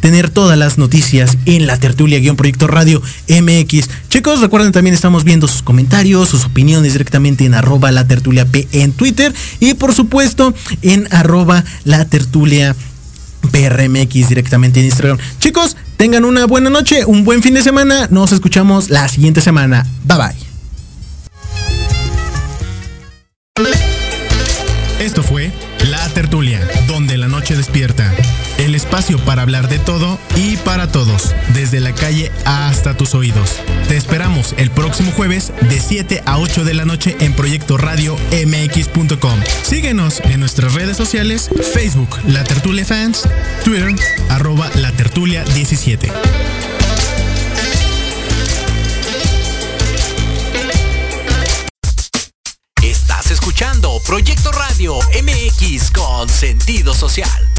tener todas las noticias en la tertulia guión Proyecto Radio M X. Chicos, recuerden también estamos viendo sus comentarios, sus opiniones directamente en arroba la tertulia P en Twitter y por supuesto en arroba la tertulia P R M X directamente en Instagram. Chicos, tengan una buena noche, un buen fin de semana. Nos escuchamos la siguiente semana. Bye bye. Esto fue La Tertulia, donde la noche despierta. El espacio para hablar de todo y para todos, desde la calle hasta tus oídos. Te esperamos el próximo jueves de siete a ocho de la noche en Proyecto Radio M X punto com. Síguenos en nuestras redes sociales, Facebook, La Tertulia Fans, Twitter, arroba La Tertulia diecisiete. Estás escuchando Proyecto Radio M X con sentido social.